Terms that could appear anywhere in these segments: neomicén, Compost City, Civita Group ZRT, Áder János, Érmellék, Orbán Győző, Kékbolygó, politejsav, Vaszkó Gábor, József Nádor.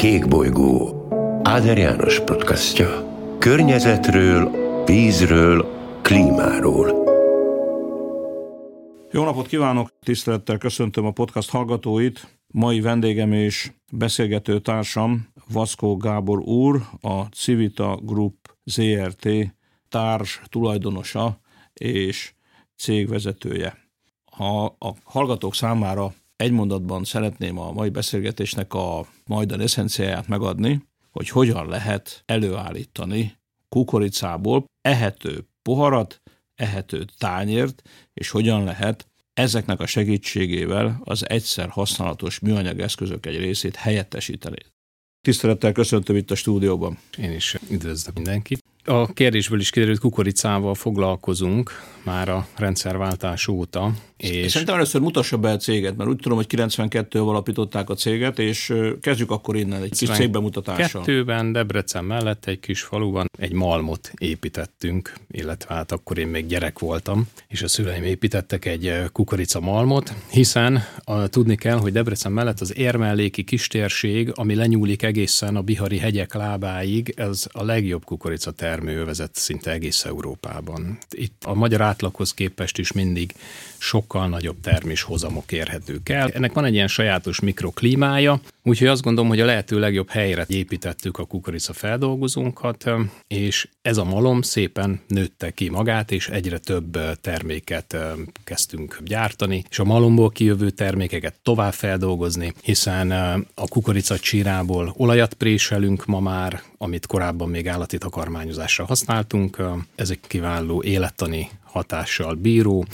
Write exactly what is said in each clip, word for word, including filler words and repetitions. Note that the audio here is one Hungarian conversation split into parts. Kékbolygó Áder János podcastja. Környezetről, vízről, klímáról. Jó napot kívánok! Tisztelettel köszöntöm a podcast hallgatóit. Mai vendégem és beszélgető társam Vaszkó Gábor úr, a Civita Group zé er té társ tulajdonosa és cégvezetője. Ha a hallgatók számára egy mondatban szeretném a mai beszélgetésnek a majdani eszenciáját megadni, hogy hogyan lehet előállítani kukoricából ehető poharat, ehető tányért, és hogyan lehet ezeknek a segítségével az egyszer használatos műanyag eszközök egy részét helyettesíteni. Tisztelettel köszöntöm itt a stúdióban. Én is üdvözlök mindenkit. A kérdésből is kiderült, kukoricával foglalkozunk már a rendszerváltás óta. És... Szerintem először mutassa be a céget, mert úgy tudom, hogy kilencvenkettőben alapították a céget, és kezdjük akkor innen egy kis cégbemutatással. kettőben Debrecen mellett egy kis faluban egy malmot építettünk, illetve hát akkor én még gyerek voltam, és a szüleim építettek egy kukoricamalmot, hiszen a, tudni kell, hogy Debrecen mellett az érmelléki kistérség, ami lenyúlik egészen a Bihari hegyek lábáig, ez a legjobb kukoricatermény termőövezet szinte egész Európában. Itt a magyar átlaghoz képest is mindig sokkal nagyobb terméshozamok érhetők el. Ennek van egy ilyen sajátos mikroklímája, úgyhogy azt gondolom, hogy a lehető legjobb helyre építettük a kukoricafeldolgozónkat, és ez a malom szépen nőtte ki magát, és egyre több terméket kezdtünk gyártani, és a malomból kijövő termékeket tovább feldolgozni, hiszen a kukorica csírából olajat préselünk ma már, amit korábban még állati takarmányozásra használtunk. Ez egy kiváló élettani hatással bíró,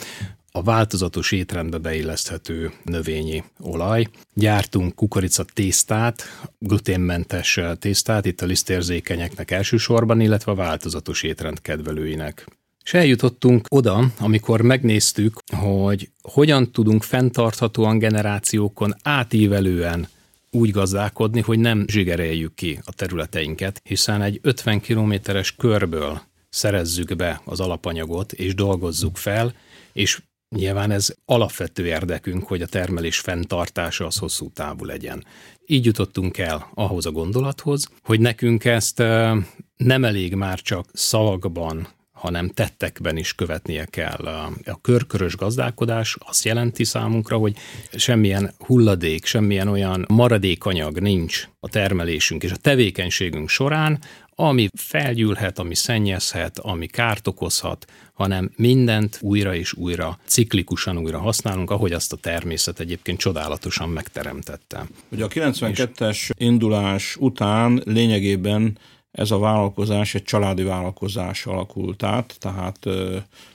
a változatos étrendbe beilleszthető növényi olaj. Gyártunk kukorica tésztát, gluténmentes tésztát, itt a lisztérzékenyeknek elsősorban, illetve a változatos étrend kedvelőinek. És eljutottunk oda, amikor megnéztük, hogy hogyan tudunk fenntarthatóan generációkon átívelően úgy gazdálkodni, hogy nem zsigereljük ki a területeinket, hiszen egy ötven kilométeres körből szerezzük be az alapanyagot, és dolgozzuk fel, és nyilván ez alapvető érdekünk, hogy a termelés fenntartása az hosszú távú legyen. Így jutottunk el ahhoz a gondolathoz, hogy nekünk ezt nem elég már csak szavakban, hanem tettekben is követnie kell. A körkörös gazdálkodás azt jelenti számunkra, hogy semmilyen hulladék, semmilyen olyan maradékanyag nincs a termelésünk és a tevékenységünk során, ami felgyűlhet, ami szennyezhet, ami kárt okozhat, hanem mindent újra és újra, ciklikusan újra használunk, ahogy azt a természet egyébként csodálatosan megteremtette. Ugye a kilencvenkettes indulás után lényegében ez a vállalkozás egy családi vállalkozás alakult át, tehát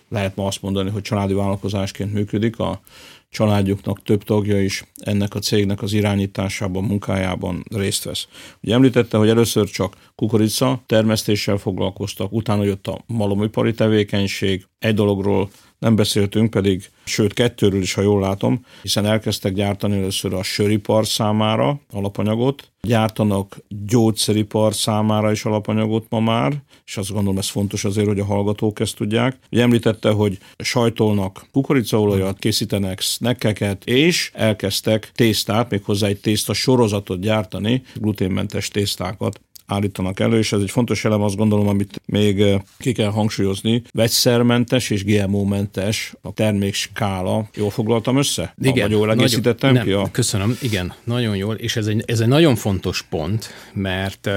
lehet ma azt mondani, hogy családi vállalkozásként működik, a családjuknak több tagja is ennek a cégnek az irányításában, munkájában részt vesz. Ugye említette, hogy először csak kukorica termesztéssel foglalkoztak, utána jött a malomipari tevékenység, egy dologról nem beszéltünk pedig, sőt kettőről is, ha jól látom, hiszen elkezdtek gyártani először a söripar számára alapanyagot, gyártanak gyógyszeripar számára is alapanyagot ma már, és azt gondolom ez fontos azért, hogy a hallgatók ezt tudják. Ugye említette, hogy sajtolnak kukoricaolajat, készítenek snackeket, és elkezdtek tésztát, méghozzá egy tészta sorozatot gyártani, gluténmentes tésztákat állítanak elő, és ez egy fontos elem, azt gondolom, amit még ki kell hangsúlyozni, vegyszermentes és gé em ó mentes a termékskála. Jól foglaltam össze? Igen. Vagy jól egészítettem ki? A... Köszönöm, igen, nagyon jól, és ez egy, ez egy nagyon fontos pont, mert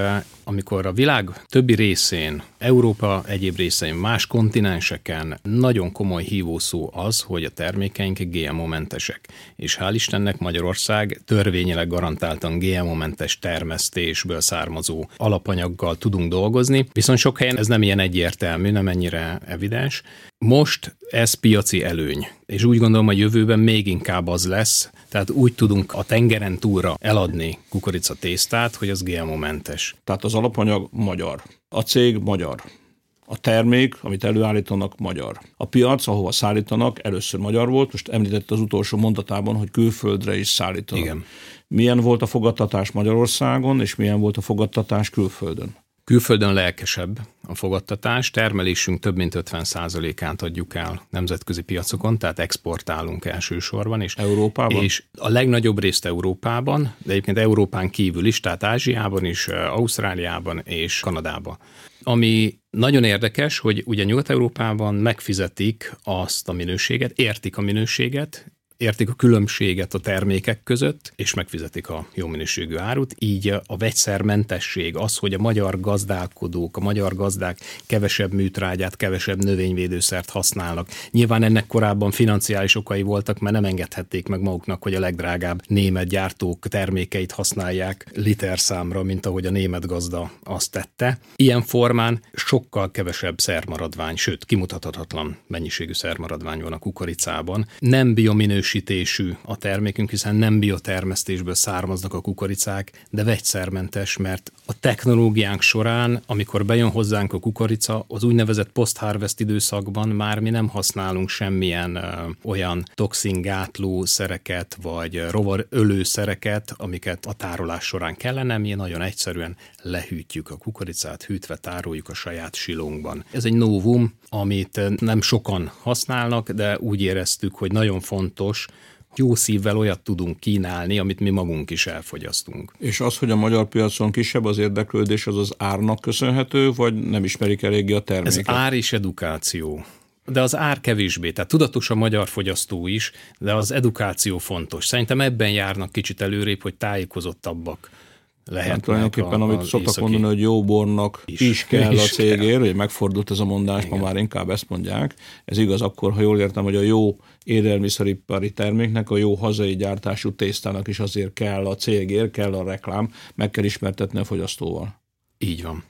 amikor a világ többi részén, Európa egyéb részein, más kontinenseken nagyon komoly hívószó az, hogy a termékeink gé em ó mentesek. És hál' Istennek Magyarország törvényileg garantáltan gé em ó mentes termesztésből származó alapanyaggal tudunk dolgozni, viszont sok helyen ez nem ilyen egyértelmű, nem ennyire evidens. Most ez piaci előny, és úgy gondolom, a jövőben még inkább az lesz, tehát úgy tudunk a tengeren túlra eladni kukoricatésztát, hogy az gé em ó mentes. Tehát az alapanyag magyar, a cég magyar, a termék, amit előállítanak, magyar. A piac, ahova szállítanak, először magyar volt, most említette az utolsó mondatában, hogy külföldre is szállítanak. Igen. Milyen volt a fogadtatás Magyarországon, és milyen volt a fogadtatás külföldön? Külföldön lelkesebb a fogadtatás, termelésünk több mint ötven százalékát adjuk el nemzetközi piacokon, tehát exportálunk elsősorban. És Európában? És a legnagyobb részt Európában, de egyébként Európán kívül is, tehát Ázsiában is, Ausztráliában és Kanadában. Ami nagyon érdekes, hogy ugye Nyugat-Európában megfizetik azt a minőséget, értik a minőséget, értik a különbséget a termékek között, és megfizetik a jó minőségű árut. Így a vegyszermentesség, az, hogy a magyar gazdálkodók, a magyar gazdák kevesebb műtrágyát, kevesebb növényvédőszert használnak. Nyilván ennek korábban financiális okai voltak, mert nem engedhették meg maguknak, hogy a legdrágább német gyártók termékeit használják literszámra, mint ahogy a német gazda azt tette. Ilyen formán sokkal kevesebb szermaradvány, sőt, kimutathatatlan mennyiségű szermaradvány van a kukoricában. Nem biominőségű a termékünk, hiszen nem biotermesztésből származnak a kukoricák, de vegyszermentes, mert a technológiánk során, amikor bejön hozzánk a kukorica, az úgynevezett post-harvest időszakban már mi nem használunk semmilyen ö, olyan toxingátló szereket, vagy rovarölő szereket, amiket a tárolás során kellene, mi nagyon egyszerűen lehűtjük a kukoricát, hűtve tároljuk a saját silónkban. Ez egy novum, amit nem sokan használnak, de úgy éreztük, hogy nagyon fontos, jó szívvel olyat tudunk kínálni, amit mi magunk is elfogyasztunk. És az, hogy a magyar piacon kisebb az érdeklődés, az az árnak köszönhető, vagy nem ismerik eléggé a terméket? Ez ár és edukáció. De az ár kevésbé, tehát tudatos a magyar fogyasztó is, de az edukáció fontos. Szerintem ebben járnak kicsit előrébb, hogy tájékozottabbak lehetnek. Hát tulajdonképpen, a, amit a szoktak északi... mondani, hogy jó bornak is, is kell is a cégér, hogy megfordult ez a mondás, igen. Ma már inkább ezt mondják. Ez igaz akkor, ha jól értem, hogy a jó élelmiszeripari terméknek, a jó hazai gyártású tésztának is azért kell a cégér, kell a reklám, meg kell ismertetni a fogyasztóval. Így van.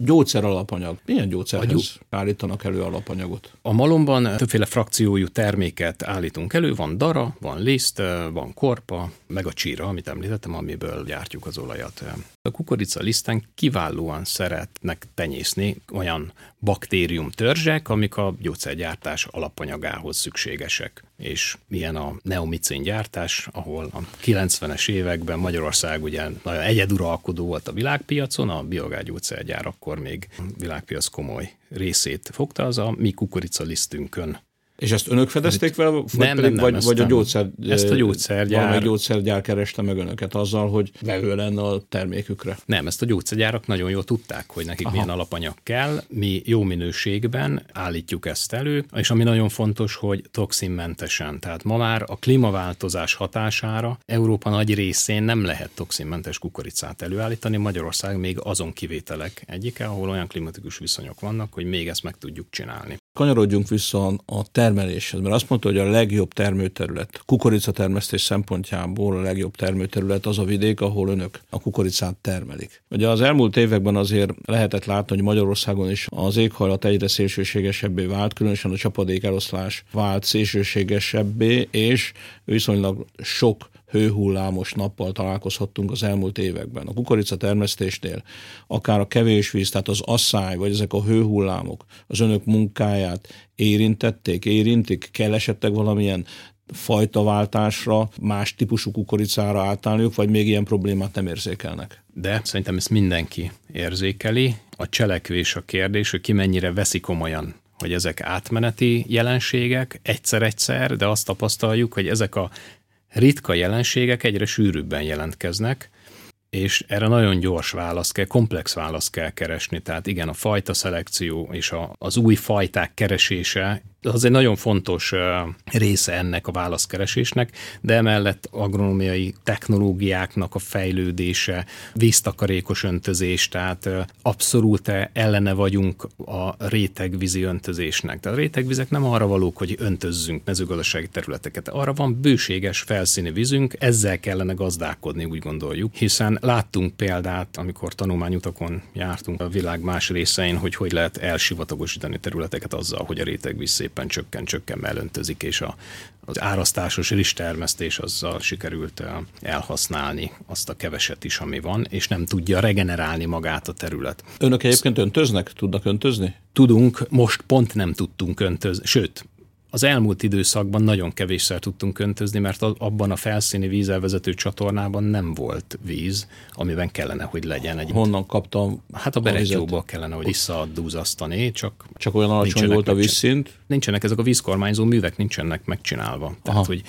Gyógyszer alapanyag. Milyen gyógyszerhez gyó... állítanak elő alapanyagot? A malomban többféle frakciójú terméket állítunk elő. Van dara, van liszt, van korpa, meg a csíra, amit említettem, amiből gyártjuk az olajat. A kukorica liszten kiválóan szeretnek tenyészni olyan baktérium törzsek, amik a gyógyszergyártás alapanyagához szükségesek. És milyen a neomicén gyártás, ahol a kilencvenes években Magyarország ugye nagyon egyeduralkodó volt a világpiacon, a biogá gyógyszergyár akkor még a világpiac komoly részét fogta, az a mi kukoricalisztünkön. És ezt önök fedezték vele, vagy, nem, pedig, nem, nem, vagy, ezt vagy a gyógyszer, ezt a gyógyszergyár, valami gyógyszergyár kereste meg önöket azzal, hogy vevő lenne a termékükre? Nem, ezt a gyógyszergyárak nagyon jól tudták, hogy nekik Aha. milyen alapanyag kell. Mi jó minőségben állítjuk ezt elő, és ami nagyon fontos, hogy toxinmentesen. Tehát ma már a klímaváltozás hatására Európa nagy részén nem lehet toxinmentes kukoricát előállítani. Magyarország még azon kivételek egyike, ahol olyan klimatikus viszonyok vannak, hogy még ezt meg tudjuk csinálni. Kanyarodjunk vissza a termeléshez, mert azt mondta, hogy a legjobb termőterület, kukoricatermesztés szempontjából a legjobb termőterület az a vidék, ahol önök a kukoricát termelik. Ugye az elmúlt években azért lehetett látni, hogy Magyarországon is az éghajlat egyre szélsőségesebbé vált, különösen a csapadék eloszlás vált szélsőségesebbé, és viszonylag sok hőhullámos nappal találkozhattunk az elmúlt években. A kukoricatermesztésnél akár a kevés víz, tehát az asszály, vagy ezek a hőhullámok az önök munkáját érintették, érintik, kell esetleg valamilyen fajtaváltásra, más típusú kukoricára átállniuk, vagy még ilyen problémát nem érzékelnek? De szerintem ezt mindenki érzékeli. A cselekvés a kérdés, hogy ki mennyire veszi komolyan, hogy ezek átmeneti jelenségek, egyszer-egyszer, de azt tapasztaljuk, hogy ezek a ritka jelenségek egyre sűrűbben jelentkeznek, és erre nagyon gyors választ kell, komplex választ kell keresni. Tehát igen, a fajta szelekció és a, az új fajták keresése az egy nagyon fontos része ennek a válaszkeresésnek, de emellett agronómiai technológiáknak a fejlődése, víztakarékos öntözés, tehát abszolút ellene vagyunk a rétegvízi öntözésnek. Tehát a rétegvizek nem arra valók, hogy öntözzünk mezőgazdasági területeket. Arra van bőséges felszíni vízünk, ezzel kellene gazdálkodni, úgy gondoljuk, hiszen láttunk példát, amikor tanulmányutakon jártunk a világ más részein, hogy hogy lehet elsivatagosítani területeket azzal, hogy a rétegvíz szép éppen csökken-csökken elöntözik, és a, az árasztásos rizstermesztés azzal sikerült elhasználni azt a keveset is, ami van, és nem tudja regenerálni magát a terület. Önök egyébként öntöznek? Tudnak öntözni? Tudunk, most pont nem tudtunk öntözni, sőt, az elmúlt időszakban nagyon kevésszer tudtunk öntözni, mert abban a felszíni vízelvezető csatornában nem volt víz, amiben kellene, hogy legyen egy. Honnan kaptam? Hát a beretyóból kellene, hogy visszadúzasztani, csak... Csak olyan alacsony volt a vízszint? Nincsenek, ezek a vízkormányzó művek nincsenek megcsinálva. Tehát, hogy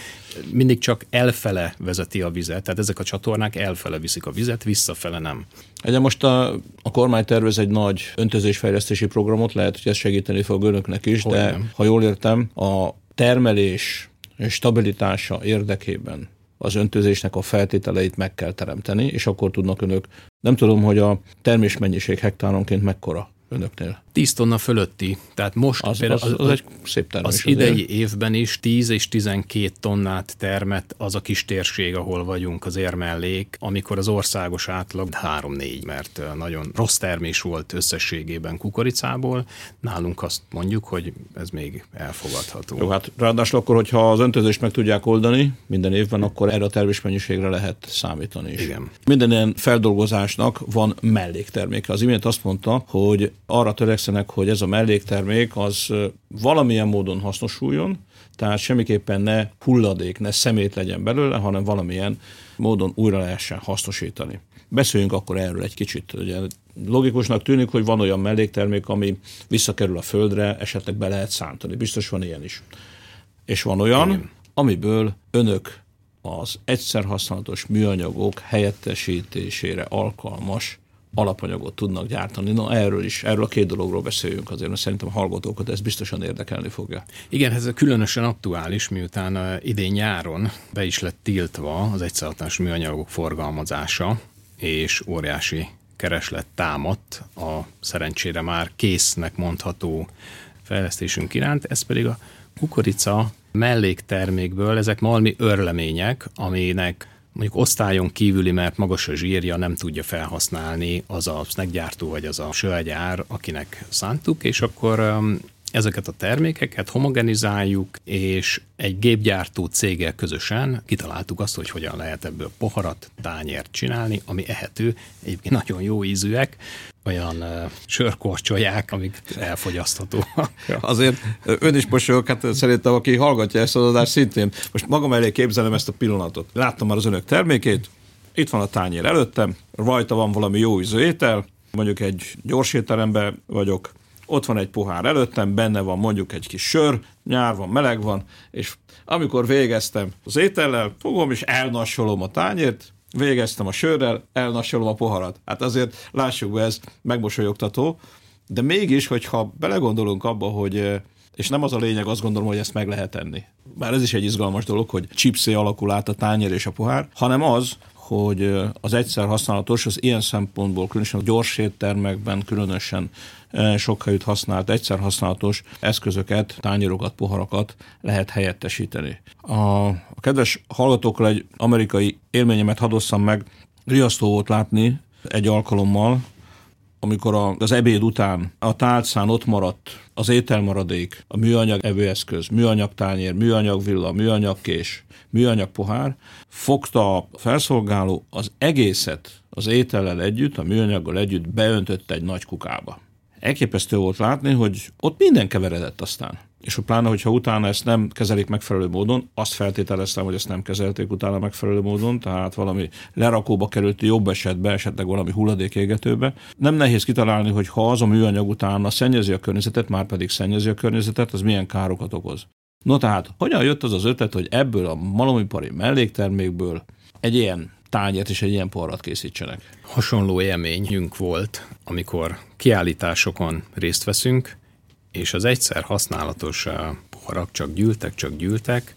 mindig csak elfele vezeti a vizet, tehát ezek a csatornák elfele viszik a vizet, visszafele nem. Ugye most a, a kormány tervez egy nagy öntözésfejlesztési programot, lehet, hogy ez segíteni fog önöknek is, hogy de nem. Ha jól értem, a termelés stabilitása érdekében az öntözésnek a feltételeit meg kell teremteni, és akkor tudnak önök, nem tudom, hogy a termésmennyiség hektáronként mekkora önöknél. tíz tonna fölötti, tehát most az, az, az, az egy szép termés. Az idei évben is tíz és tizenkét tonnát termett az a kis térség, ahol vagyunk, az Érmellék, amikor az országos átlag három-négy, mert nagyon rossz termés volt összességében kukoricából. Nálunk azt mondjuk, hogy ez még elfogadható. Jó, hát ráadásul akkor, hogyha az öntözést meg tudják oldani minden évben, akkor erre a termésmennyiségre lehet számítani is. Igen. Minden ilyen feldolgozásnak van mellékterméke. Az imént azt mondta, hogy arra törekszenek, hogy ez a melléktermék az valamilyen módon hasznosuljon, tehát semmiképpen ne hulladék, ne szemét legyen belőle, hanem valamilyen módon újra lehessen hasznosítani. Beszéljünk akkor erről egy kicsit. Ugye logikusnak tűnik, hogy van olyan melléktermék, ami visszakerül a földre, esetleg be lehet szántani. Biztos van ilyen is. És van olyan, amiből önök az egyszerhasználatos műanyagok helyettesítésére alkalmas alapanyagot tudnak gyártani. Na erről is, erről a két dologról beszéljünk azért, mert szerintem a hallgatókat ez biztosan érdekelni fogja. Igen, ez különösen aktuális, miután idén nyáron be is lett tiltva az egyszerhatás műanyagok forgalmazása, és óriási kereslet támadt a szerencsére már késznek mondható fejlesztésünk iránt, ez pedig a kukorica melléktermékből, ezek malmi örlemények, aminek mondjuk osztályon kívüli, mert magas a zsírja, nem tudja felhasználni az a snackgyártó vagy az a sölgyár, akinek szántuk, és akkor ezeket a termékeket homogenizáljuk, és egy gépgyártó céggel közösen kitaláltuk azt, hogy hogyan lehet ebből poharat, tányért csinálni, ami ehető, egyébként nagyon jó ízűek, olyan uh, sörkorcsolyák, amik elfogyaszthatóak. Azért ön is mosolyog, hát szerintem, aki hallgatja ezt az adást szintén. Most magam elé képzelem ezt a pillanatot. Láttam már az önök termékét, itt van a tányér előttem, rajta van valami jó ízű étel, mondjuk egy gyors étteremben vagyok, ott van egy pohár előttem, benne van mondjuk egy kis sör, nyár van, meleg van, és amikor végeztem az étellel, fogom és elnassolom a tányért, végeztem a sörrel, elnassolom a poharat. Hát azért lássuk be, ez megmosolyogtató, de mégis, hogyha belegondolunk abba, hogy, és nem az a lényeg, azt gondolom, hogy ezt meg lehet enni. Bár ez is egy izgalmas dolog, hogy chipszé alakul át a tányér és a pohár, hanem az, hogy az egyszer használatos, az ilyen szempontból, különösen a gyors éttermekben, különösen sok helyütt használt, egyszer használatos eszközöket, tányérokat, poharakat lehet helyettesíteni. A, a kedves hallgatókkal egy amerikai élményemet hadd osszam meg, riasztó volt látni egy alkalommal, amikor a, az ebéd után a tálcán ott maradt az ételmaradék, a műanyag evőeszköz, műanyag tányér, műanyag villa, műanyag kés, műanyag pohár, fogta a felszolgáló az egészet az étellel együtt, a műanyaggal együtt beöntötte egy nagy kukába. Elképesztő volt látni, hogy ott minden keveredett aztán. És pláne, hogyha utána ezt nem kezelik megfelelő módon, azt feltételeztem, hogy ezt nem kezelték utána megfelelő módon, tehát valami lerakóba került, jobb esetben, esetleg valami hulladékégetőbe. Nem nehéz kitalálni, hogy ha az a műanyag utána szennyezi a környezetet, már pedig szennyezi a környezetet, az milyen károkat okoz. No tehát, hogyan jött az az ötlet, hogy ebből a malomipari melléktermékből egy ilyen tányért és egy ilyen poharat készítsenek? Hasonló élményünk volt, amikor kiállításokon részt veszünk, és az egyszer használatos poharak csak gyűltek, csak gyűltek,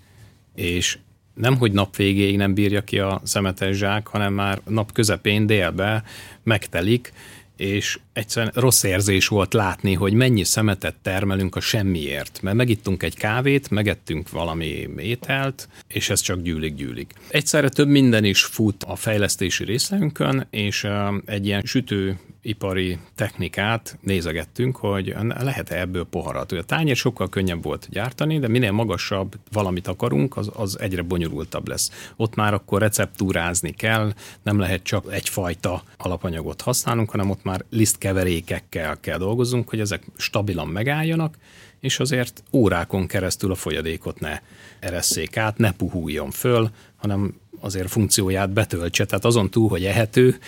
és nemhogy nap végéig nem bírja ki a szemetes zsák, hanem már nap közepén délbe megtelik, és egyszerűen rossz érzés volt látni, hogy mennyi szemetet termelünk a semmiért, mert megittunk egy kávét, megettünk valami ételt, és ez csak gyűlik, gyűlik. Egyszerre több minden is fut a fejlesztési részünkön, és egy ilyen sütőipari technikát nézegettünk, hogy lehet-e ebből poharat. A tányér sokkal könnyebb volt gyártani, de minél magasabb valamit akarunk, az, az egyre bonyolultabb lesz. Ott már akkor receptúrázni kell, nem lehet csak egyfajta alapanyagot használnunk, hanem ott már lisztkeverékekkel kell dolgozunk, hogy ezek stabilan megálljanak, és azért órákon keresztül a folyadékot ne eresszék át, ne puhuljon föl, hanem azért funkcióját betöltse. Tehát azon túl, hogy ehető,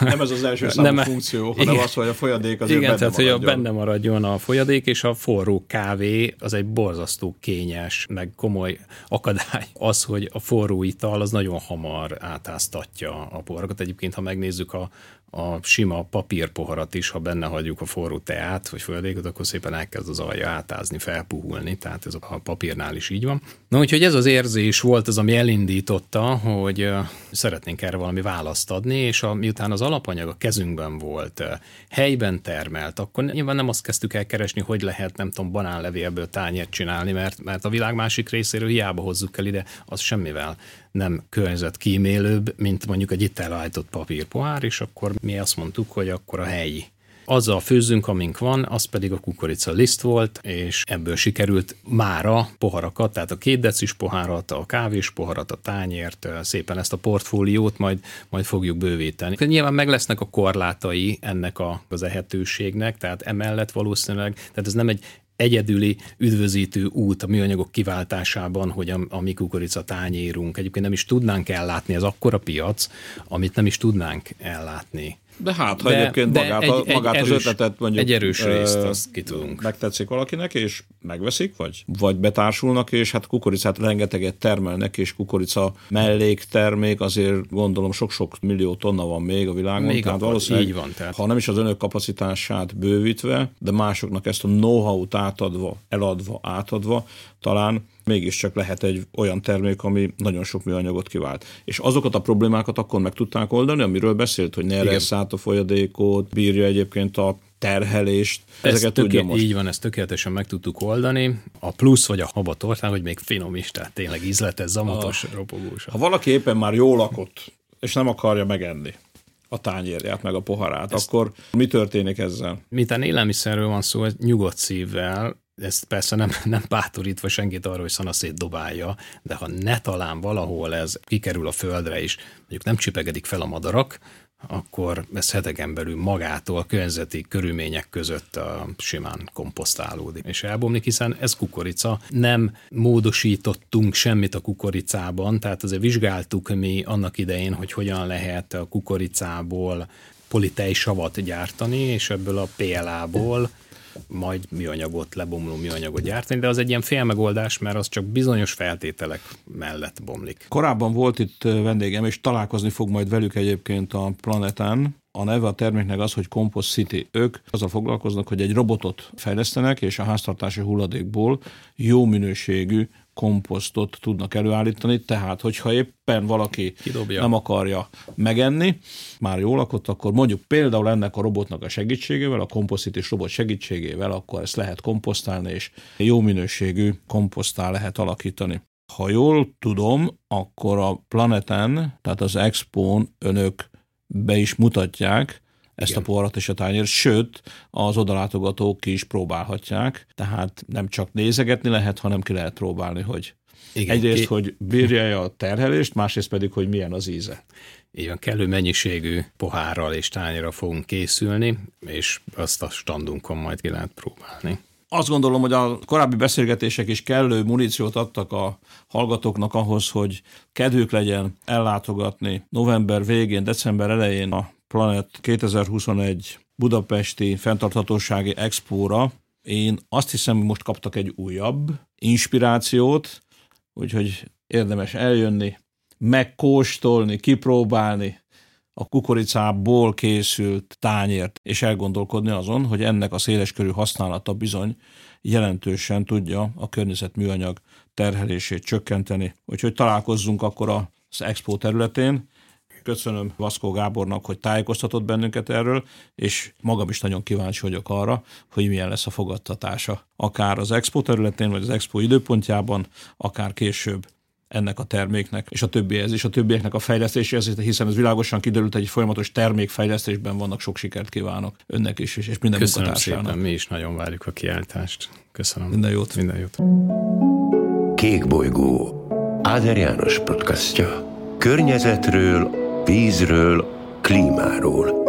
nem ez az első számú nem, funkció, hanem igen, az, hogy a folyadék azért igen, benne tehát, maradjon. Igen, tehát hogy a benne maradjon a folyadék, és a forró kávé az egy borzasztó kényes, meg komoly akadály. Az, hogy a forró ital az nagyon hamar átáztatja a poharakat. Egyébként, ha megnézzük a, a sima papírpoharat is, ha benne hagyjuk a forró teát, vagy folyadékot, akkor szépen elkezd az alja átázni, felpuhulni, tehát ez a papírnál is így van. Na úgyhogy ez az érzés volt az, ami elindította, hogy szeretnénk erre valami választ adni, és a, miután az alapanyag a kezünkben volt, helyben termelt, akkor nyilván nem azt kezdtük el keresni, hogy lehet, nem tudom, banánlevélből tányért csinálni, mert, mert a világ másik részéről hiába hozzuk el ide, az semmivel nem környezetkímélőbb, mint mondjuk egy itt elhajtott papírpohár, és akkor mi azt mondtuk, hogy akkor a helyi. Azzal főzzünk, amink van, az pedig a kukorica liszt volt, és ebből sikerült mára poharakat, tehát a két decis poharat, a kávés poharat, a tányért, szépen ezt a portfóliót majd, majd fogjuk bővíteni. Nyilván meg lesznek a korlátai ennek az ehetőségnek, tehát emellett valószínűleg, tehát ez nem egy egyedüli üdvözítő út a műanyagok kiváltásában, hogy a, a mi kukorica tányérunk. Egyébként nem is tudnánk ellátni, ez akkora piac, amit nem is tudnánk ellátni. De hát, ha de, egyébként de magát, egy, egy magát erős, az ötletet mondjuk egy erős részt, ö, azt ki tudunk. Megtetszik valakinek, és megveszik, vagy vagy betársulnak, és hát kukoricát rengeteget termelnek, és kukorica melléktermék, azért gondolom sok-sok millió tonna van még a világon. Még tehát valószínűleg, így van, tehát. Ha nem is az önök kapacitását bővítve, de másoknak ezt a know-how-t átadva, eladva, átadva, talán mégiscsak lehet egy olyan termék, ami nagyon sok műanyagot kivált. És azokat a problémákat akkor meg tudták oldani, amiről beszélt, hogy ne eresz át a folyadékot, bírja egyébként a terhelést. Ezeket töké- tudja most. Így van, ezt tökéletesen meg tudtuk oldani. A plusz vagy a habatortán, hogy még finom is, tehát tényleg ízletes, zamatos, a, ropogós. Ha valaki éppen már jól lakott, és nem akarja megenni a tányérját, meg a poharát, ezt, akkor mi történik ezzel? Miután élelmiszerről van szó, nyugodt szívvel, ezt persze nem, nem bátorítva senkit arra, hogy szanaszét dobálja, de ha ne talán valahol ez kikerül a földre is, mondjuk nem csipegedik fel a madarak, akkor ez heteken belül magától a környezeti körülmények között a simán komposztálódik és elbomlik, hiszen ez kukorica. Nem módosítottunk semmit a kukoricában, tehát azért vizsgáltuk mi annak idején, hogy hogyan lehet a kukoricából politejsavat gyártani, és ebből a pé el á-ból majd műanyagot, lebomló műanyagot gyártani, de az egy ilyen félmegoldás, mert az csak bizonyos feltételek mellett bomlik. Korábban volt itt vendégem, és találkozni fog majd velük egyébként a Planetán. A neve a terméknek az, hogy Compost City. Ők azzal foglalkoznak, hogy egy robotot fejlesztenek, és a háztartási hulladékból jó minőségű komposztot tudnak előállítani, tehát hogyha éppen valaki kidobja, nem akarja megenni, már jól lakott, akkor mondjuk például ennek a robotnak a segítségével, a Compost City robot segítségével, akkor ezt lehet komposztálni, és jó minőségű komposzttá lehet alakítani. Ha jól tudom, akkor a Planeten, tehát az Expon önök be is mutatják ezt igen. a poharat és a tányért, sőt, az odalátogatók ki is próbálhatják, tehát nem csak nézegetni lehet, hanem ki lehet próbálni, hogy igen, egyrészt, ki... hogy bírja a terhelést, másrészt pedig, hogy milyen az íze. Igen, kellő mennyiségű pohárral és tányérral fogunk készülni, és azt a standunkon majd ki lehet próbálni. Azt gondolom, hogy a korábbi beszélgetések is kellő muníciót adtak a hallgatóknak ahhoz, hogy kedvük legyen ellátogatni november végén, december elején a Planet kétezer-huszonegy budapesti fenntarthatósági expóra. Én azt hiszem, hogy most kaptak egy újabb inspirációt, úgyhogy érdemes eljönni, megkóstolni, kipróbálni a kukoricából készült tányért, és elgondolkodni azon, hogy ennek a széleskörű használata bizony jelentősen tudja a környezetműanyag terhelését csökkenteni. Úgyhogy találkozzunk akkor az expó területén. Köszönöm Vaszkó Gábornak, hogy tájékoztatott bennünket erről, és magam is nagyon kíváncsi vagyok arra, hogy milyen lesz a fogadtatása. Akár az expo területén, vagy az expo időpontjában, akár később ennek a terméknek, és a többihez, és a többieknek a fejlesztéséhez, hiszen ez világosan kiderült, hogy egy folyamatos termékfejlesztésben vannak, sok sikert kívánok önnek is, és minden köszönöm munkatársának. Köszönöm szépen, mi is nagyon várjuk a kiáltást. Köszönöm. Minden jót. Minden jót. Kékbolygó, Áder János podcastja. Környezetről, vízről, klímáról.